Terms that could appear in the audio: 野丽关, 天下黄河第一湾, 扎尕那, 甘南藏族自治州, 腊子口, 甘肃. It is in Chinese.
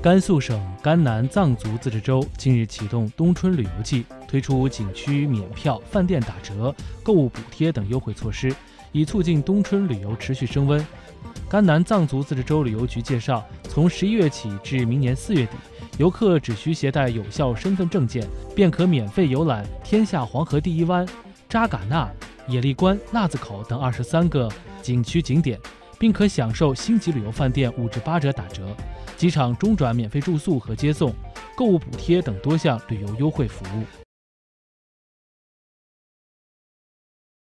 甘肃省甘南藏族自治州近日启动冬春旅游季，推出景区免票、饭店打折、购物补贴等优惠措施，以促进冬春旅游持续升温。甘南藏族自治州旅游局介绍，从11月起至明年4月底，游客只需携带有效身份证件，便可免费游览天下黄河第一湾、扎尕那、野丽关、腊子口等23个景区景点，并可享受星级旅游饭店5至8折打折、机场中转免费住宿和接送、购物补贴等多项旅游优惠服务。